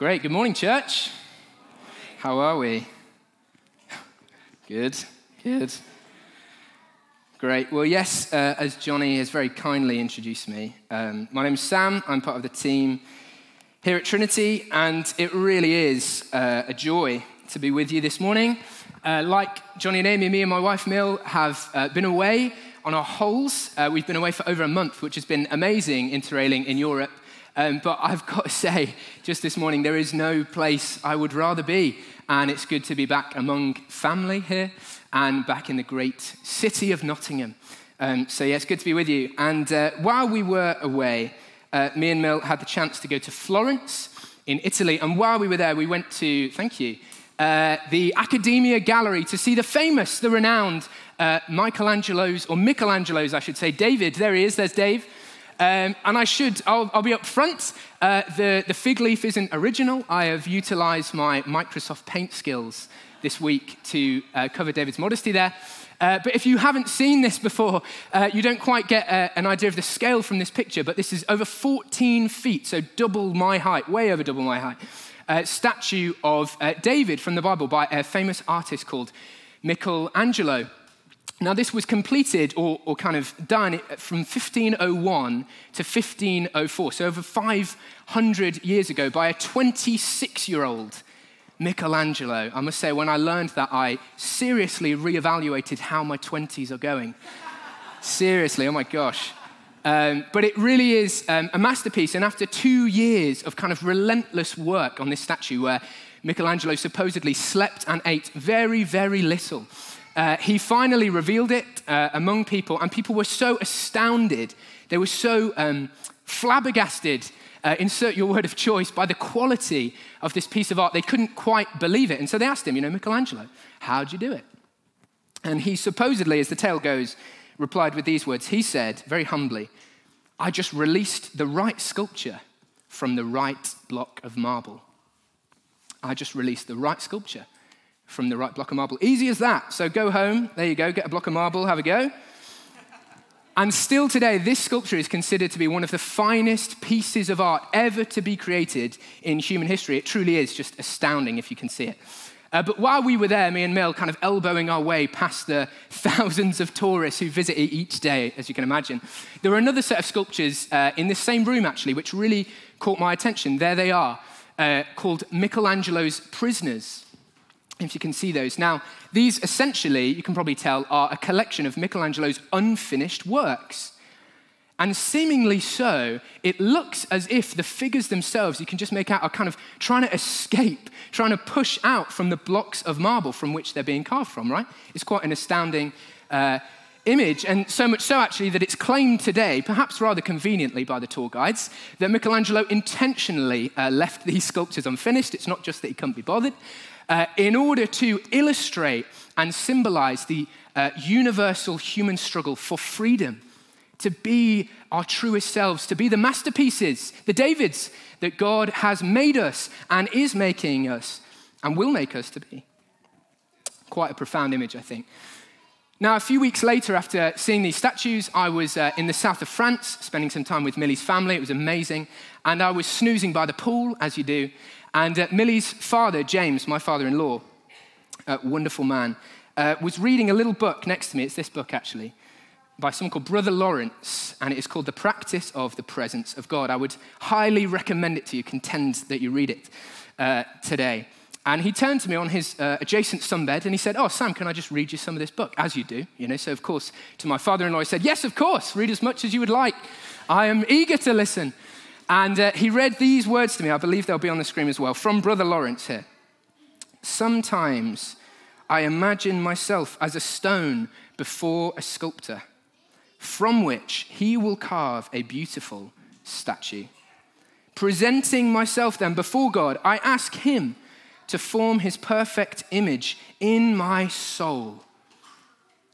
Great. Good morning, church. How are we? Good. Good. Great. Well, yes, as Johnny has very kindly introduced me, my name's Sam. I'm part of the team here at Trinity, and it really is a joy to be with you this morning. Like Johnny and Amy, me and my wife, Mill, have been away on our holes. We've been away for over a month, which has been amazing, interrailing in Europe. But I've got to say, just this morning, there is no place I would rather be. And it's good to be back among family here and back in the great city of Nottingham. So yeah, it's good to be with you. And while we were away, me and Mill had the chance to go to Florence in Italy. And while we were there, we went to, thank you, the Accademia Gallery to see the famous, the renowned Michelangelo's, I should say, David. There he is, there's Dave. And I'll be up front, the fig leaf isn't original. I have utilized my Microsoft Paint skills this week to cover David's modesty there. But if you haven't seen this before, you don't quite get an idea of the scale from this picture, but this is over 14 feet, so double my height, way over double my height. Statue of David from the Bible by a famous artist called Michelangelo. Now, this was completed or kind of done from 1501 to 1504, so over 500 years ago, by a 26-year-old Michelangelo. I must say, when I learned that, I seriously reevaluated how my 20s are going. Seriously, oh my gosh. But it really is a masterpiece, and after 2 years of kind of relentless work on this statue, where Michelangelo supposedly slept and ate very, very little, he finally revealed it among people, and people were so astounded, they were so flabbergasted, insert your word of choice, by the quality of this piece of art. They couldn't quite believe it, and so they asked him, you know, Michelangelo, how'd you do it? And he supposedly, as the tale goes, replied with these words. He said, very humbly, I just released the right sculpture from the right block of marble. I just released the right sculpture from the right block of marble. Easy as that. So go home, there you go, get a block of marble, have a go. And still today, this sculpture is considered to be one of the finest pieces of art ever to be created in human history. It truly is just astounding if you can see it. But while we were there, me and Mill kind of elbowing our way past the thousands of tourists who visit it each day, as you can imagine, there were another set of sculptures in this same room, actually, which really caught my attention. There they are, called Michelangelo's Prisoners, if you can see those. Now, these essentially, you can probably tell, are a collection of Michelangelo's unfinished works. And seemingly so, it looks as if the figures themselves, you can just make out, are kind of trying to escape, trying to push out from the blocks of marble from which they're being carved from, right? It's quite an astounding image, and so much so, actually, that it's claimed today, perhaps rather conveniently by the tour guides, that Michelangelo intentionally left these sculptures unfinished. It's not just that he couldn't be bothered. In order to illustrate and symbolize the universal human struggle for freedom, to be our truest selves, to be the masterpieces, the Davids that God has made us and is making us and will make us to be. Quite a profound image, I think. Now, a few weeks later, after seeing these statues, I was in the south of France, spending some time with Millie's family. It was amazing. And I was snoozing by the pool, as you do. And Millie's father, James, my father-in-law, wonderful man, was reading a little book next to me. It's this book, actually, by someone called Brother Lawrence, and it is called The Practice of the Presence of God. I would highly recommend it to you, contend that you read it today. And he turned to me on his adjacent sunbed, and he said, oh, Sam, can I just read you some of this book? As you do, you know. So, of course, to my father-in-law, he said, yes, of course, read as much as you would like. I am eager to listen. And he read these words to me. I believe they'll be on the screen as well, from Brother Lawrence here. Sometimes I imagine myself as a stone before a sculptor, from which he will carve a beautiful statue. Presenting myself then before God, I ask him to form his perfect image in my soul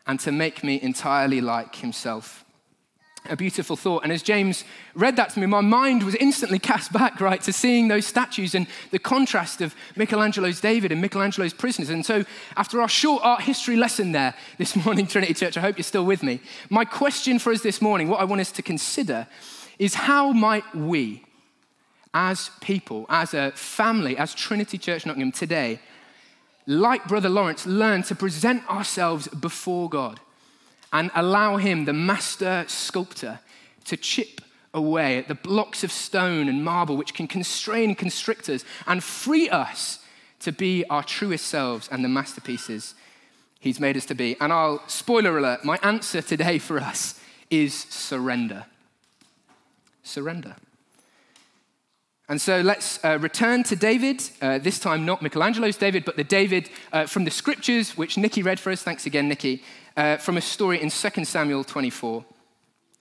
and to make me entirely like himself. A beautiful thought. And as James read that to me, my mind was instantly cast back, right, to seeing those statues and the contrast of Michelangelo's David and Michelangelo's Prisoners. And so after our short art history lesson there this morning, Trinity Church, I hope you're still with me. My question for us this morning, what I want us to consider, is how might we, as people, as a family, as Trinity Church Nottingham today, like Brother Lawrence, learn to present ourselves before God and allow him, the master sculptor, to chip away at the blocks of stone and marble which can constrain and constrict us and free us to be our truest selves and the masterpieces he's made us to be. And I'll, spoiler alert, my answer today for us is surrender. Surrender. And so let's return to David, this time not Michelangelo's David, but the David from the scriptures, which Nikki read for us, thanks again, Nikki, from a story in 2 Samuel 24,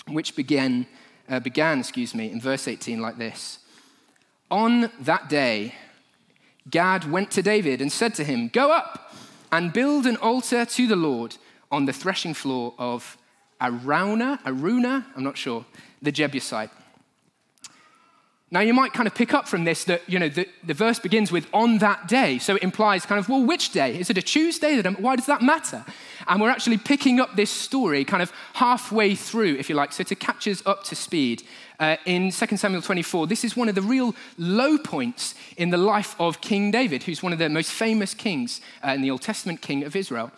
which began in verse 18 like this. On that day, Gad went to David and said to him, "Go up and build an altar to the Lord on the threshing floor of Araunah, I'm not sure, the Jebusite." Now, you might kind of pick up from this that, you know, the verse begins with on that day. So it implies kind of, well, which day? Is it a Tuesday? Why does that matter? And we're actually picking up this story kind of halfway through, if you like. So to catch us up to speed, in 2 Samuel 24, this is one of the real low points in the life of King David, who's one of the most famous kings in the Old Testament, king of Israel.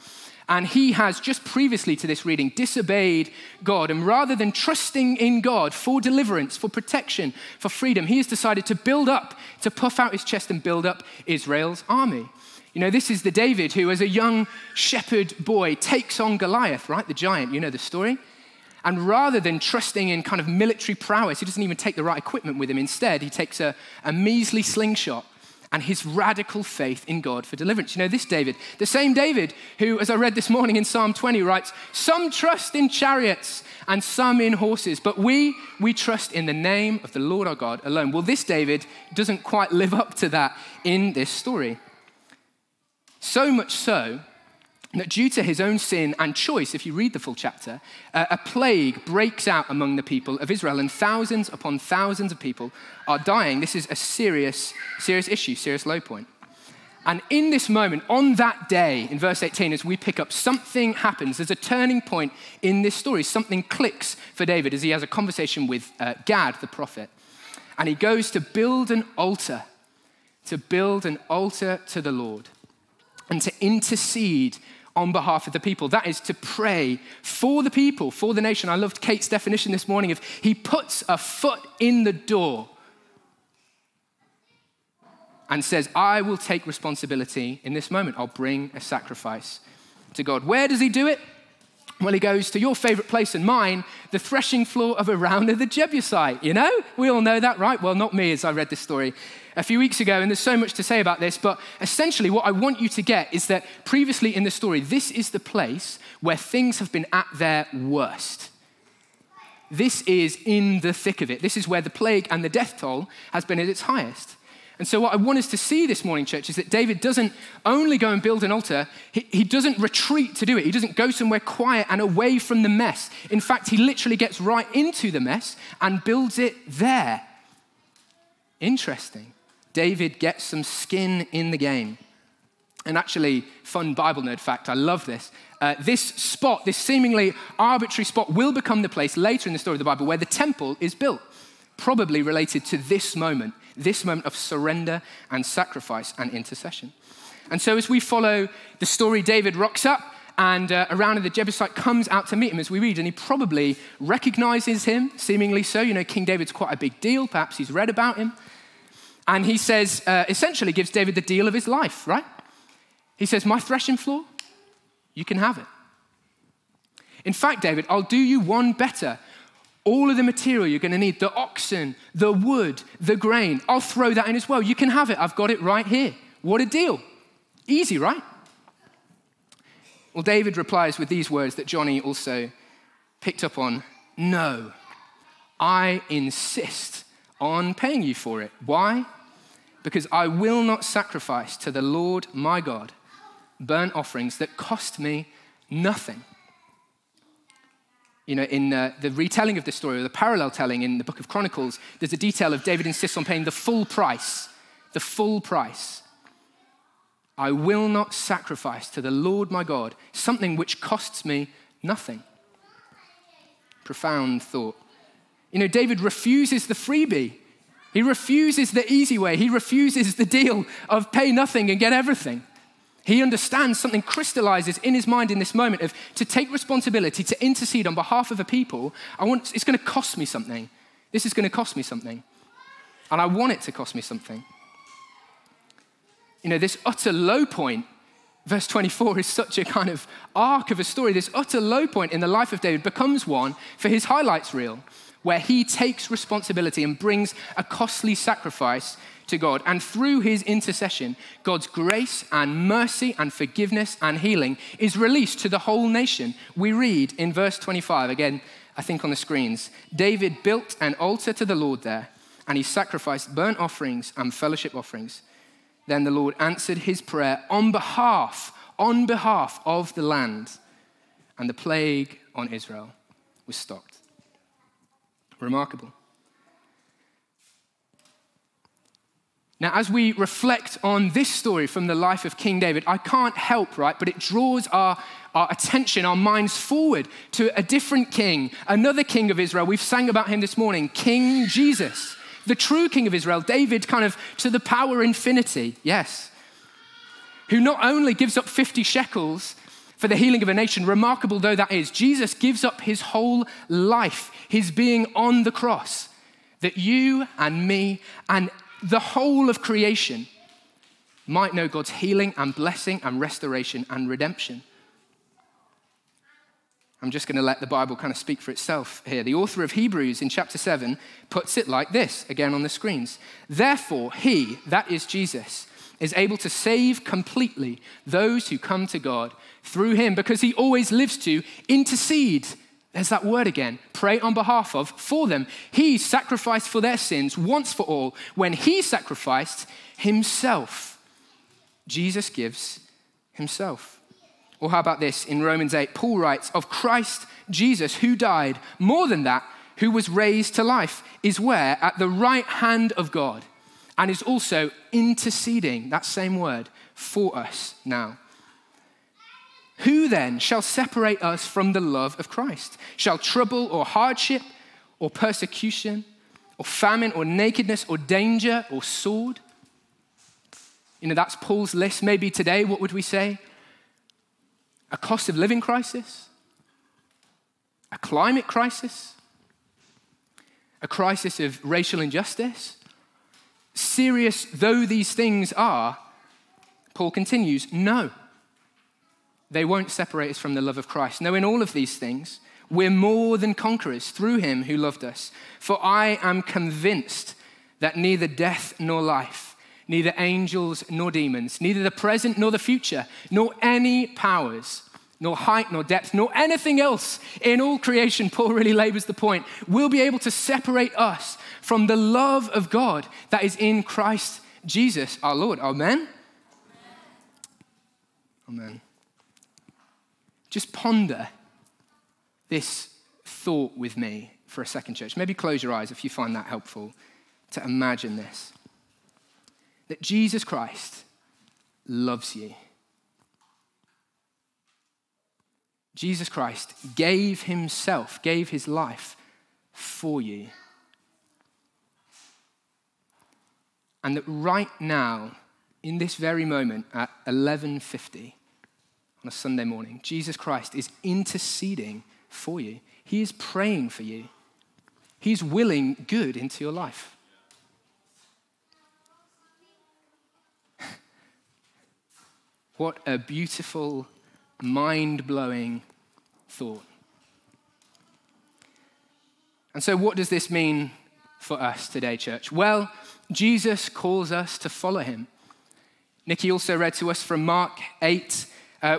And he has, just previously to this reading, disobeyed God. And rather than trusting in God for deliverance, for protection, for freedom, he has decided to build up, to puff out his chest and build up Israel's army. You know, this is the David who, as a young shepherd boy, takes on Goliath, right? The giant, you know the story. And rather than trusting in kind of military prowess, he doesn't even take the right equipment with him. Instead, he takes a measly slingshot and his radical faith in God for deliverance. You know, this David, the same David who, as I read this morning in Psalm 20, writes, "Some trust in chariots and some in horses, but we trust in the name of the Lord our God alone." Well, this David doesn't quite live up to that in this story. So much so that due to his own sin and choice, if you read the full chapter, a plague breaks out among the people of Israel, and thousands upon thousands of people are dying. This is a serious, serious issue, serious low point. And in this moment, on that day, in verse 18, as we pick up, something happens. There's a turning point in this story. Something clicks for David as he has a conversation with Gad, the prophet. And he goes to build an altar to the Lord and to intercede on behalf of the people. That is to pray for the people, for the nation. I loved Kate's definition this morning of he puts a foot in the door and says, "I will take responsibility in this moment. I'll bring a sacrifice to God." Where does he do it? Well, he goes to your favorite place and mine, the threshing floor of Araunah the Jebusite. You know, we all know that, right? Well, not me, as I read this story a few weeks ago, and there's so much to say about this, but essentially what I want you to get is that previously in the story, this is the place where things have been at their worst. This is in the thick of it. This is where the plague and the death toll has been at its highest. And so what I want us to see this morning, church, is that David doesn't only go and build an altar. He doesn't retreat to do it. He doesn't go somewhere quiet and away from the mess. In fact, he literally gets right into the mess and builds it there. Interesting. David gets some skin in the game. And actually, fun Bible nerd fact, I love this. This spot, this seemingly arbitrary spot, will become the place later in the story of the Bible where the temple is built, probably related to this moment of surrender and sacrifice and intercession. And so as we follow the story, David rocks up and Araunah the Jebusite comes out to meet him, as we read, and he probably recognizes him, seemingly so. You know, King David's quite a big deal. Perhaps he's read about him. And he says, essentially gives David the deal of his life, right? He says, "My threshing floor, you can have it. In fact, David, I'll do you one better. All of the material you're going to need, the oxen, the wood, the grain, I'll throw that in as well. You can have it. I've got it right here." What a deal. Easy, right? Well, David replies with these words that Johnny also picked up on. "No, I insist on paying you for it." Why? "Because I will not sacrifice to the Lord my God burnt offerings that cost me nothing." You know, in the retelling of this story, or the parallel telling in the book of Chronicles, there's a detail of David insists on paying the full price, the full price. "I will not sacrifice to the Lord my God something which costs me nothing." Profound thought. You know, David refuses the freebie. He refuses the easy way. He refuses the deal of pay nothing and get everything. He understands something crystallizes in his mind in this moment of to take responsibility, to intercede on behalf of a people. It's going to cost me something. This is going to cost me something. And I want it to cost me something. You know, this utter low point, verse 24 is such a kind of arc of a story. This utter low point in the life of David becomes one for his highlights reel, where he takes responsibility and brings a costly sacrifice to God. And through his intercession, God's grace and mercy and forgiveness and healing is released to the whole nation. We read in verse 25, again, I think on the screens, David built an altar to the Lord there, and he sacrificed burnt offerings and fellowship offerings. Then the Lord answered his prayer on behalf of the land, and the plague on Israel was stopped. Remarkable. Now, as we reflect on this story from the life of King David, I can't help, right? But it draws our attention, our minds forward to a different king, another king of Israel. We've sang about him this morning, King Jesus, the true king of Israel, David kind of to the power infinity, yes, who not only gives up 50 shekels for the healing of a nation, remarkable though that is, Jesus gives up his whole life, his being on the cross, that you and me and the whole of creation might know God's healing and blessing and restoration and redemption. I'm just going to let the Bible kind of speak for itself here. The author of Hebrews in chapter 7 puts it like this, again on the screens. Therefore, he, that is Jesus, is able to save completely those who come to God through him, because he always lives to intercede. There's that word again, pray on behalf of, for them. He sacrificed for their sins once for all. When he sacrificed himself, Jesus gives himself. Or how about this? In Romans 8, Paul writes, of Christ Jesus, who died, more than that, who was raised to life, is where? At the right hand of God, and is also interceding, that same word, for us now. Who then shall separate us from the love of Christ? Shall trouble or hardship or persecution or famine or nakedness or danger or sword? You know, that's Paul's list. Maybe today, what would we say? A cost of living crisis? A climate crisis? A crisis of racial injustice? Serious though these things are, Paul continues, no. They won't separate us from the love of Christ. No, in all of these things, we're more than conquerors through him who loved us. For I am convinced that neither death nor life, neither angels nor demons, neither the present nor the future, nor any powers, nor height nor depth, nor anything else in all creation, Paul really labors the point, will be able to separate us from the love of God that is in Christ Jesus our Lord. Amen? Amen. Just ponder this thought with me for a second, church. Maybe close your eyes if you find that helpful to imagine this. That Jesus Christ loves you. Jesus Christ gave himself, gave his life for you. And that right now, in this very moment at 11:50, on a Sunday morning, Jesus Christ is interceding for you. He is praying for you. He's willing good into your life. What a beautiful, mind-blowing thought. And so what does this mean for us today, church? Well, Jesus calls us to follow him. Nikki also read to us from Mark 8,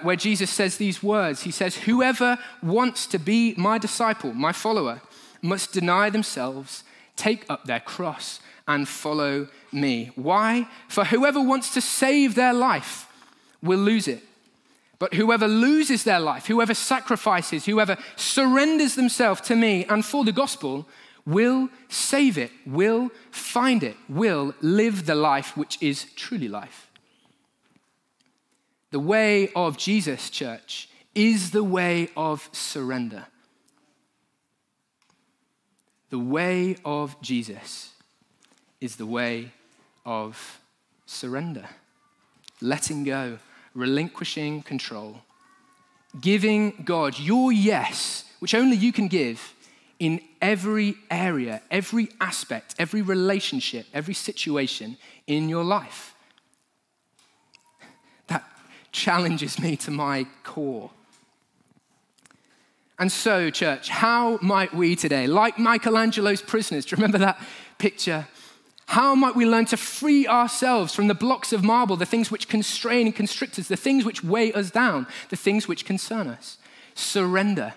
where Jesus says these words. He says, whoever wants to be my disciple, my follower, must deny themselves, take up their cross, and follow me. Why? For whoever wants to save their life will lose it. But whoever loses their life, whoever sacrifices, whoever surrenders themselves to me and for the gospel, will save it, will find it, will live the life which is truly life. The way of Jesus, church, is the way of surrender. The way of Jesus is the way of surrender. Letting go, relinquishing control. Giving God your yes, which only you can give, in every area, every aspect, every relationship, every situation in your life. That challenges me to my core. And so, church, how might we today, like Michelangelo's prisoners, do you remember that picture? How might we learn to free ourselves from the blocks of marble, the things which constrain and constrict us, the things which weigh us down, the things which concern us? Surrender.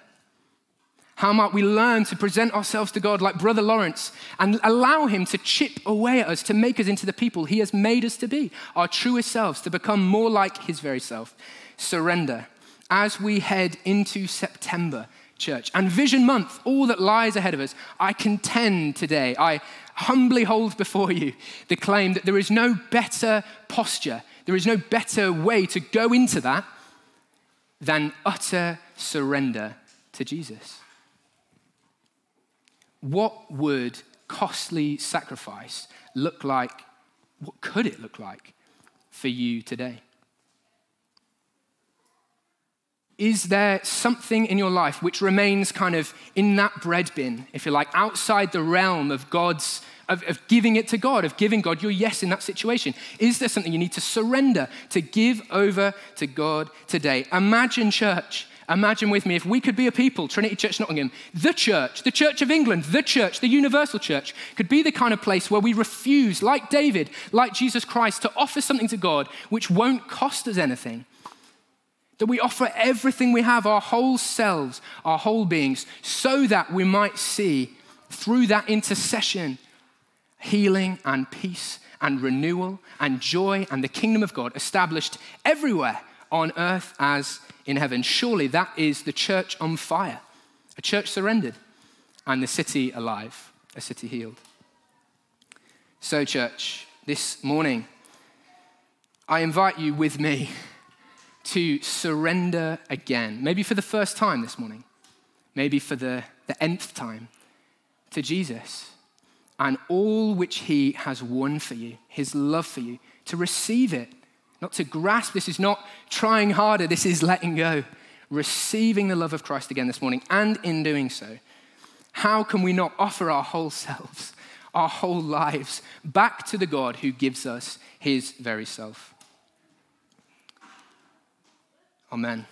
How might we learn to present ourselves to God like Brother Lawrence and allow him to chip away at us, to make us into the people he has made us to be, our truest selves, to become more like his very self? Surrender. As we head into September, church, and Vision Month, all that lies ahead of us, I contend today, I humbly hold before you the claim that there is no better posture, there is no better way to go into that than utter surrender to Jesus. What would costly sacrifice look like? What could it look like for you today? Is there something in your life which remains kind of in that bread bin, if you like, outside the realm of God's, of giving it to God, of giving God your yes in that situation? Is there something you need to surrender, to give over to God today? Imagine, church, imagine with me, if we could be a people, Trinity Church Nottingham, the Church of England, the church, the universal church, could be the kind of place where we refuse, like David, like Jesus Christ, to offer something to God which won't cost us anything. That we offer everything we have, our whole selves, our whole beings, so that we might see through that intercession healing and peace and renewal and joy and the kingdom of God established everywhere on earth as in heaven. Surely that is the church on fire, a church surrendered, and the city alive, a city healed. So, church, this morning, I invite you with me to surrender again, maybe for the first time this morning, maybe for the nth time, to Jesus and all which he has won for you, his love for you, to receive it, not to grasp. This is not trying harder, this is letting go, receiving the love of Christ again this morning. And in doing so, how can we not offer our whole selves, our whole lives, back to the God who gives us his very self? Amen.